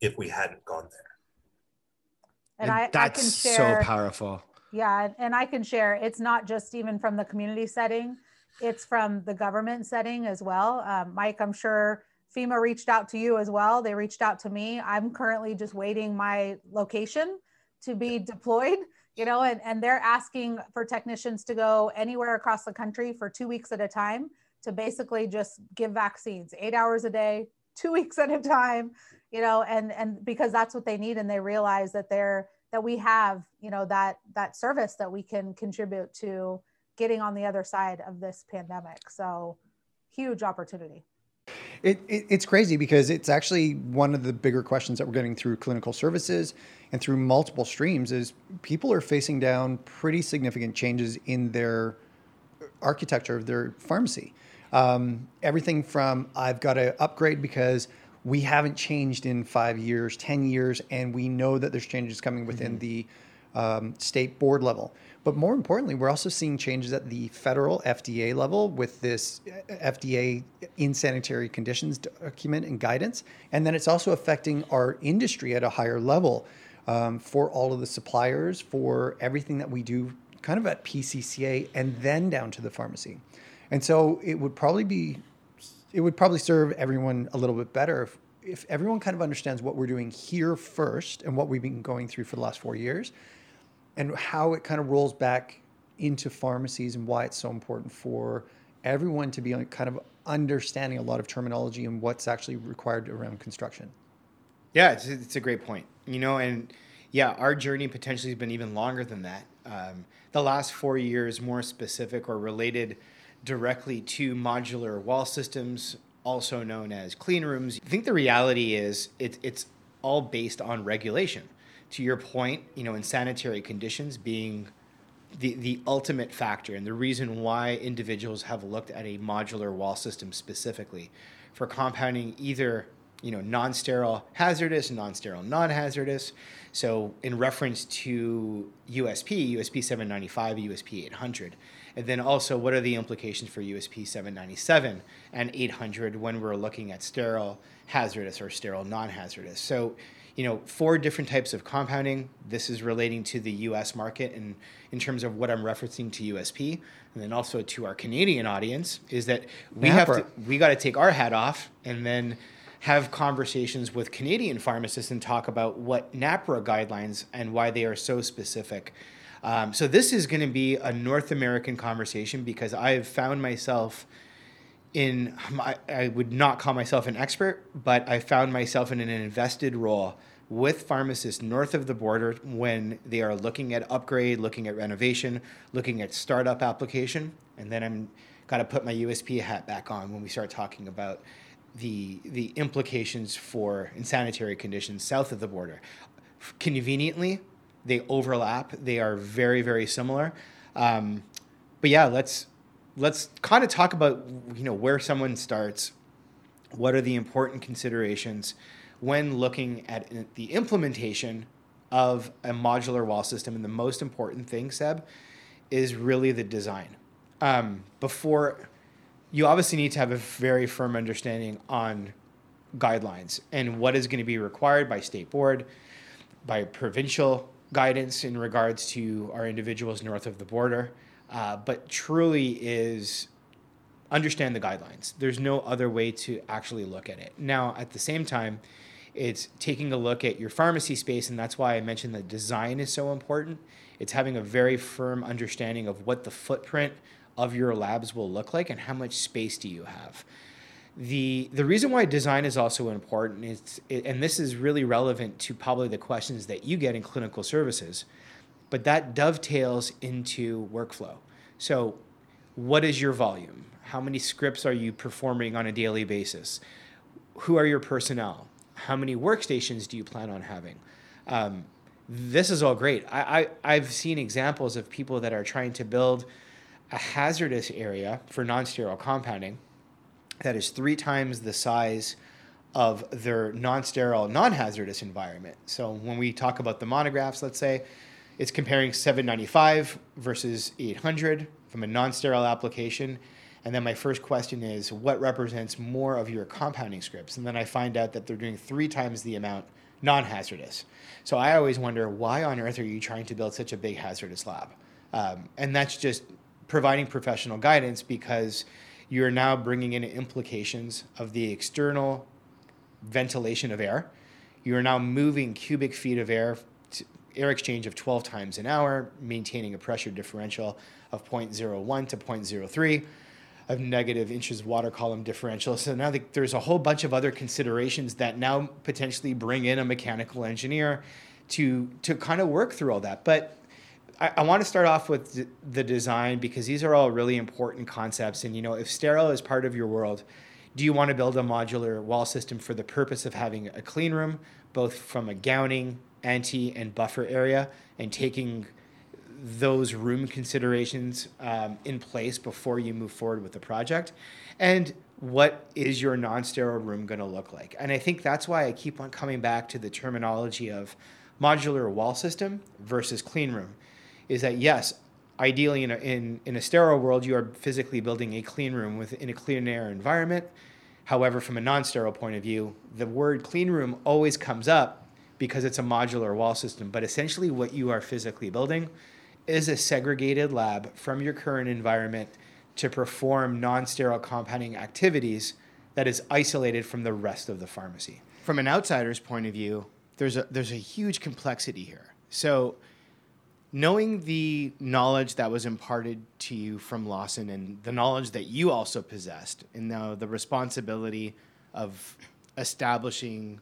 if we hadn't gone there. And, and I, that's I can share- so powerful. Yeah, and I can share, it's not just even from the community setting, it's from the government setting as well. Um, Mike, I'm sure FEMA reached out to you as well. They reached out to me. I'm currently just waiting my location to be deployed, you know, and, and they're asking for technicians to go anywhere across the country for two weeks at a time to basically just give vaccines, eight hours a day, two weeks at a time, you know, and, and because that's what they need. And they realize that they're that we have, you know, that that service that we can contribute to getting on the other side of this pandemic. So huge opportunity. It, it it's crazy because it's actually one of the bigger questions that we're getting through clinical services and through multiple streams is people are facing down pretty significant changes in their architecture of their pharmacy. Um, everything from I've got to upgrade because we haven't changed in five years, ten years, and we know that there's changes coming within mm-hmm. the um, state board level. But more importantly, we're also seeing changes at the federal F D A level with this F D A in sanitary conditions document and guidance. And then it's also affecting our industry at a higher level um, for all of the suppliers, for everything that we do kind of at P C C A and then down to the pharmacy. And so it would probably be It would probably serve everyone a little bit better if, if everyone kind of understands what we're doing here first and what we've been going through for the last four years and how it kind of rolls back into pharmacies and why it's so important for everyone to be kind of understanding a lot of terminology and what's actually required around construction. Yeah, it's, it's a great point, you know, and yeah, our journey potentially has been even longer than that. Um, the last four years, more specific or related directly to modular wall systems, also known as clean rooms. I think the reality is it, it's all based on regulation. To your point, you know, in sanitary conditions being the, the ultimate factor and the reason why individuals have looked at a modular wall system specifically for compounding either, you know, non-sterile hazardous, non-sterile non-hazardous. So in reference to U S P, U S P seven ninety-five, U S P eight hundred, and then also what are the implications for U S P seven ninety-seven and eight hundred when we're looking at sterile hazardous or sterile non-hazardous. So, you know, four different types of compounding. This is relating to the U S market and in terms of what I'm referencing to U S P. And then also to our Canadian audience is that we have to, we got to take our hat off and then have conversations with Canadian pharmacists and talk about what NAPRA guidelines and why they are so specific. Um, so this is going to be a North American conversation because I have found myself in, my, I would not call myself an expert, but I found myself in an invested role with pharmacists north of the border when they are looking at upgrade, looking at renovation, looking at startup application. And then I'm got to put my U S P hat back on when we start talking about the the implications for insanitary conditions south of the border. Conveniently, they overlap. They are very, very similar. Um, but yeah, let's let's kind of talk about, you know, where someone starts. What are the important considerations when looking at the implementation of a modular wall system? And the most important thing, Seb, is really the design. Um, before, you obviously need to have a very firm understanding on guidelines and what is going to be required by state board, by provincial guidance in regards to our individuals north of the border, uh, but truly is understand the guidelines. There's no other way to actually look at it. Now, at the same time, it's taking a look at your pharmacy space, and that's why I mentioned that design is so important. It's having a very firm understanding of what the footprint of your labs will look like and how much space do you have. The the reason why design is also important is, and this is really relevant to probably the questions that you get in clinical services, but that dovetails into workflow. So what is your volume? How many scripts are you performing on a daily basis? Who are your personnel? How many workstations do you plan on having? Um, this is all great. I, I, I've seen examples of people that are trying to build a hazardous area for non-sterile compounding that is three times the size of their non-sterile, non-hazardous environment. So when we talk about the monographs, let's say, it's comparing seven ninety-five versus eight hundred from a non-sterile application. And then my first question is, what represents more of your compounding scripts? And then I find out that they're doing three times the amount non-hazardous. So I always wonder, why on earth are you trying to build such a big hazardous lab? Um, and that's just providing professional guidance, because you're now bringing in implications of the external ventilation of air. You're now moving cubic feet of air, air exchange of twelve times an hour, maintaining a pressure differential of zero point zero one to zero point zero three. Of negative inches water column differential. So now the, there's a whole bunch of other considerations that now potentially bring in a mechanical engineer to to kind of work through all that. But I, I want to start off with d- the design, because these are all really important concepts. And, you know, if sterile is part of your world, do you want to build a modular wall system for the purpose of having a clean room, both from a gowning, anti, and buffer area, and taking those room considerations um, in place before you move forward with the project? And what is your non-sterile room going to look like? And I think that's why I keep on coming back to the terminology of modular wall system versus clean room, is that yes, ideally in a, in, in a sterile world, you are physically building a clean room within a clean air environment. However, from a non-sterile point of view, the word clean room always comes up because it's a modular wall system. But essentially what you are physically building is a segregated lab from your current environment to perform non-sterile compounding activities that is isolated from the rest of the pharmacy. From an outsider's point of view, there's a there's a huge complexity here. So knowing the knowledge that was imparted to you from Lawson and the knowledge that you also possessed, and now the responsibility of establishing,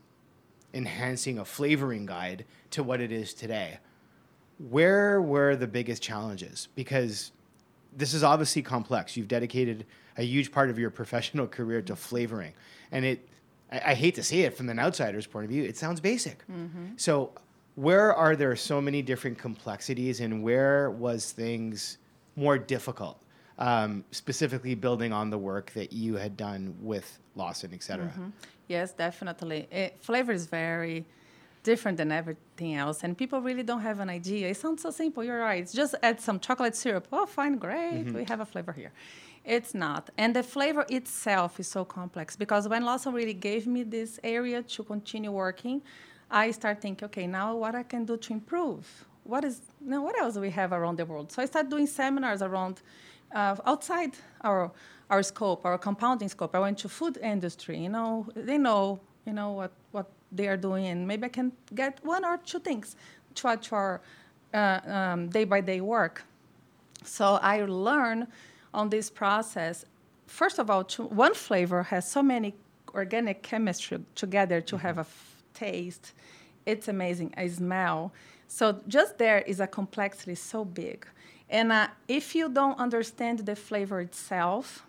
enhancing a flavoring guide to what it is today, where were the biggest challenges? Because this is obviously complex. You've dedicated a huge part of your professional career to flavoring. And it, I, I hate to say it from an outsider's point of view, it sounds basic. Mm-hmm. So where are there so many different complexities, and where was things more difficult, um, specifically building on the work that you had done with Lawson, et cetera? Mm-hmm. Yes, definitely. It, flavor is very different than everything else, and people really don't have an idea. It sounds so simple. You're right. Just add some chocolate syrup. Oh, fine, great. Mm-hmm. We have a flavor here. It's not. And the flavor itself is so complex, because when Lawson really gave me this area to continue working, I start thinking, okay, now what I can do to improve? What is now? What else do we have around the world? So I started doing seminars around uh, outside our our scope, our compounding scope. I went to food industry. You know, they know. You know what what. they are doing, and maybe I can get one or two things to add to our uh, um, day-by-day work. So I learn on this process, first of all, to, one flavor has so many organic chemistry together to mm-hmm. have a f- taste it's amazing. I smell. So just there is a complexity so big. And uh, if you don't understand the flavor itself,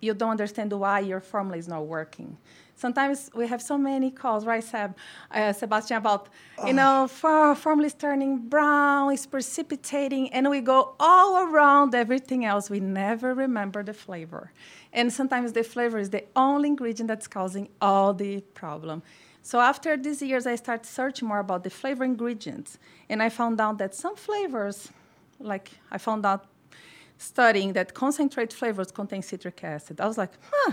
you don't understand why your formula is not working. Sometimes we have so many calls, right, Seb, uh, Sebastian, about, oh. you know, for, formula is turning brown, it's precipitating, and we go all around everything else. We never remember the flavor. And sometimes the flavor is the only ingredient that's causing all the problem. So after these years, I started searching more about the flavor ingredients, and I found out that some flavors, like I found out studying that concentrate flavors contain citric acid. I was like, huh,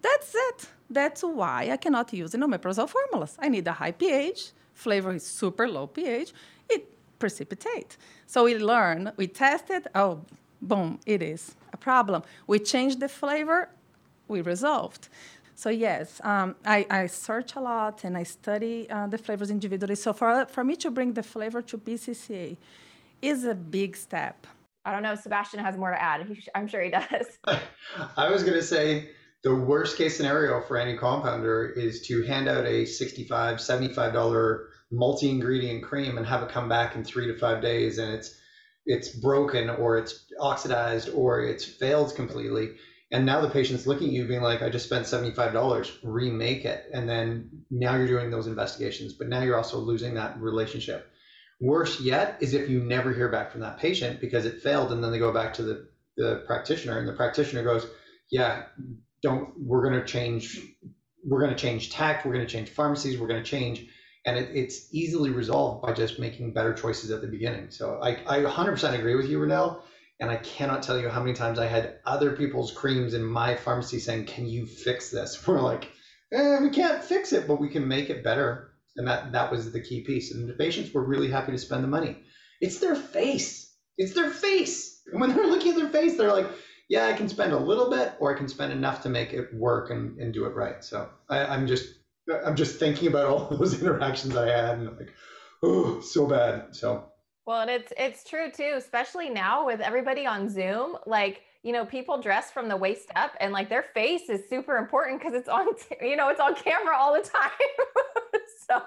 that's it. That's why I cannot use omeprazole formulas. I need a high pH. Flavor is super low pH. It precipitates. So we learn, we test it. Oh, boom, it is a problem. We change the flavor. We resolved. So yes, um, I, I search a lot and I study uh, the flavors individually. So for, for me to bring the flavor to P C C A is a big step. I don't know if Sebastian has more to add. He, I'm sure he does. I was going to say, the worst case scenario for any compounder is to hand out a sixty-five dollars, seventy-five dollars multi-ingredient cream and have it come back in three to five days and it's it's broken or it's oxidized or it's failed completely. And now the patient's looking at you being like, I just spent seventy-five dollars, remake it. And then now you're doing those investigations, but now you're also losing that relationship. Worse yet is if you never hear back from that patient because it failed and then they go back to the, the practitioner and the practitioner goes, yeah, don't, we're going to change, we're going to change tact, we're going to change pharmacies, we're going to change. And it, it's easily resolved by just making better choices at the beginning. So I, I one hundred percent agree with you, Renelle. And I cannot tell you how many times I had other people's creams in my pharmacy saying, can you fix this? We're like, eh, we can't fix it, but we can make it better. And that, that was the key piece. And the patients were really happy to spend the money. It's their face. It's their face. And when they're looking at their face, they're like, yeah, I can spend a little bit or I can spend enough to make it work and, and do it right. So I, I'm just I'm just thinking about all those interactions I had and I'm like, oh, so bad. So well, and it's it's true too, especially now with everybody on Zoom, like, you know, people dress from the waist up and like their face is super important because it's on, t- you know, it's on camera all the time. So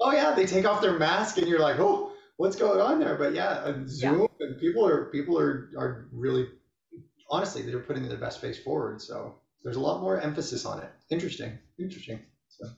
oh yeah, they take off their mask and you're like, oh, what's going on there? But yeah, Zoom yeah. and people are people are are really. Honestly, they're putting their best face forward. So there's a lot more emphasis on it. Interesting. Interesting. So,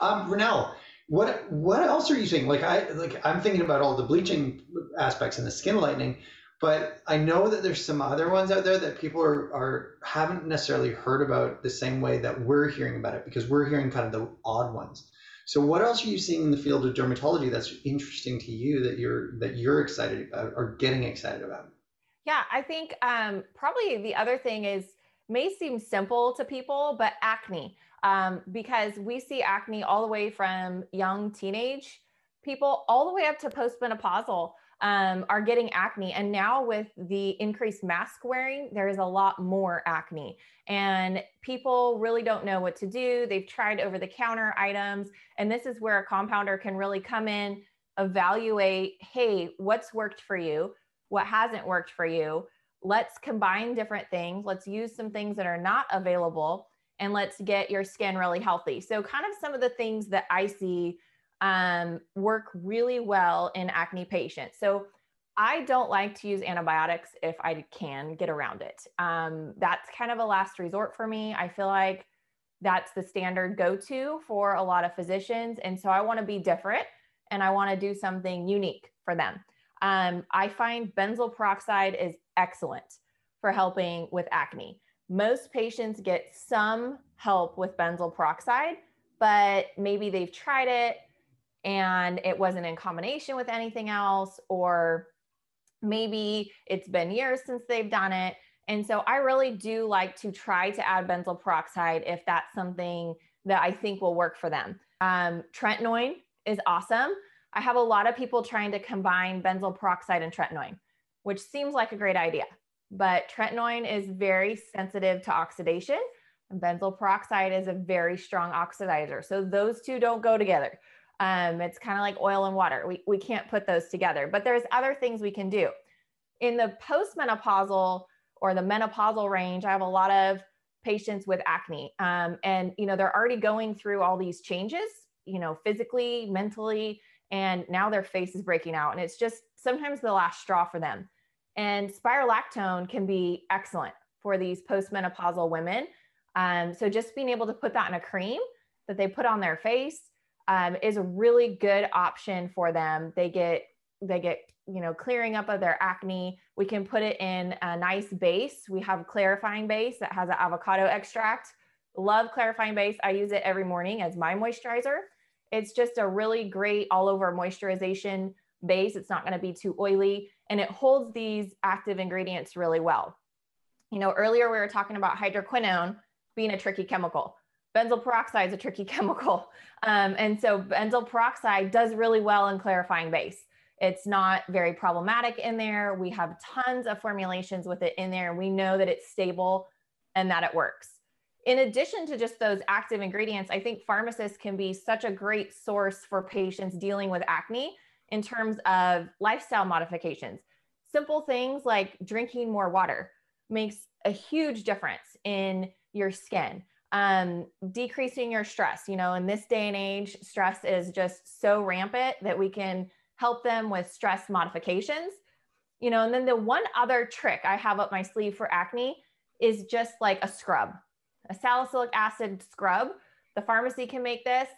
um, Renelle, what, what else are you seeing? Like I, like I'm thinking about all the bleaching aspects and the skin lightening, but I know that there's some other ones out there that people are, are haven't necessarily heard about the same way that we're hearing about it because we're hearing kind of the odd ones. So what else are you seeing in the field of dermatology that's interesting to you that you're, that you're excited about or getting excited about? Yeah, I think um, probably the other thing is may seem simple to people, but acne, um, because we see acne all the way from young teenage people all the way up to postmenopausal um, are getting acne. And now with the increased mask wearing, there is a lot more acne and people really don't know what to do. They've tried over the counter items. And this is where a compounder can really come in, evaluate, hey, what's worked for you? What hasn't worked for you? Let's combine different things. Let's use some things that are not available and let's get your skin really healthy. So kind of some of the things that I see um, work really well in acne patients. So I don't like to use antibiotics if I can get around it. Um, that's kind of a last resort for me. I feel like that's the standard go-to for a lot of physicians. And so I want to be different and I want to do something unique for them. Um, I find benzoyl peroxide is excellent for helping with acne. Most patients get some help with benzoyl peroxide, but maybe they've tried it and it wasn't in combination with anything else, or maybe it's been years since they've done it. And so I really do like to try to add benzoyl peroxide if that's something that I think will work for them. Um, Tretinoin is awesome. I have a lot of people trying to combine benzoyl peroxide and tretinoin, which seems like a great idea, but tretinoin is very sensitive to oxidation and benzoyl peroxide is a very strong oxidizer. So those two don't go together. Um, it's kind of like oil and water. We, we can't put those together, but there's other things we can do. In the postmenopausal or the menopausal range, I have a lot of patients with acne. Um, and you know, they're already going through all these changes. you know, physically, mentally, and now their face is breaking out. And it's just sometimes the last straw for them. And spirolactone can be excellent for these postmenopausal women. Um, so just being able to put that in a cream that they put on their face um, is a really good option for them. They get, they get, you know, clearing up of their acne. We can put it in a nice base. We have a clarifying base that has an avocado extract. Love clarifying base. I use it every morning as my moisturizer. It's just a really great all over moisturization base. It's not going to be too oily, and it holds these active ingredients really well. You know, earlier we were talking about hydroquinone being a tricky chemical. Benzoyl peroxide is a tricky chemical. Um, and so benzoyl peroxide does really well in clarifying base. It's not very problematic in there. We have tons of formulations with it in there. We know that it's stable and that it works. In addition to just those active ingredients, I think pharmacists can be such a great source for patients dealing with acne in terms of lifestyle modifications. Simple things like drinking more water makes a huge difference in your skin. Um, decreasing your stress, you know, in this day and age, stress is just so rampant that we can help them with stress modifications, you know. And then the one other trick I have up my sleeve for acne is just like a scrub. A salicylic acid scrub, the pharmacy can make this.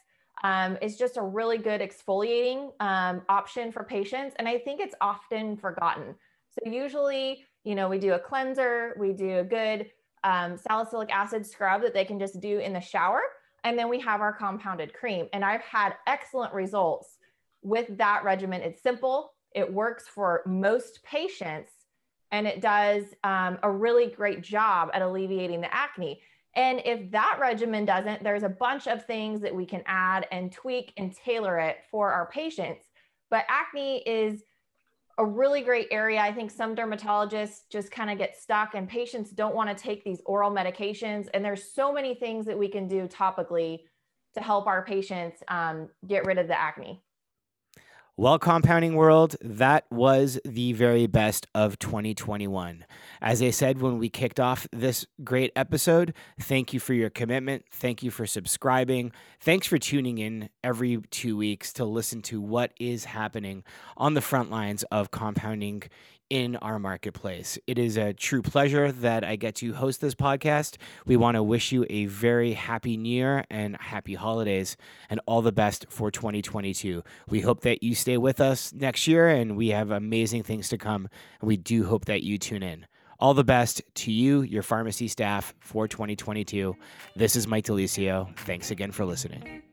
Um, it's just a really good exfoliating um, option for patients. And I think it's often forgotten. So usually, you know, we do a cleanser, we do a good um, salicylic acid scrub that they can just do in the shower. And then we have our compounded cream. And I've had excellent results with that regimen. It's simple, it works for most patients, and it does um, a really great job at alleviating the acne. And if that regimen doesn't, there's a bunch of things that we can add and tweak and tailor it for our patients. But acne is a really great area. I think some dermatologists just kind of get stuck, and patients don't want to take these oral medications. And there's so many things that we can do topically to help our patients um, get rid of the acne. Well, compounding world, that was the very best of twenty twenty-one. As I said when we kicked off this great episode, thank you for your commitment. Thank you for subscribing. Thanks for tuning in every two weeks to listen to what is happening on the front lines of compounding in our marketplace. It is a true pleasure that I get to host this podcast. We want to wish you a very happy new year and happy holidays and all the best for twenty twenty-two. We hope that you stay with us next year, and we have amazing things to come. And we do hope that you tune in. All the best to you, your pharmacy staff for twenty twenty-two. This is Mike Delisio. Thanks again for listening.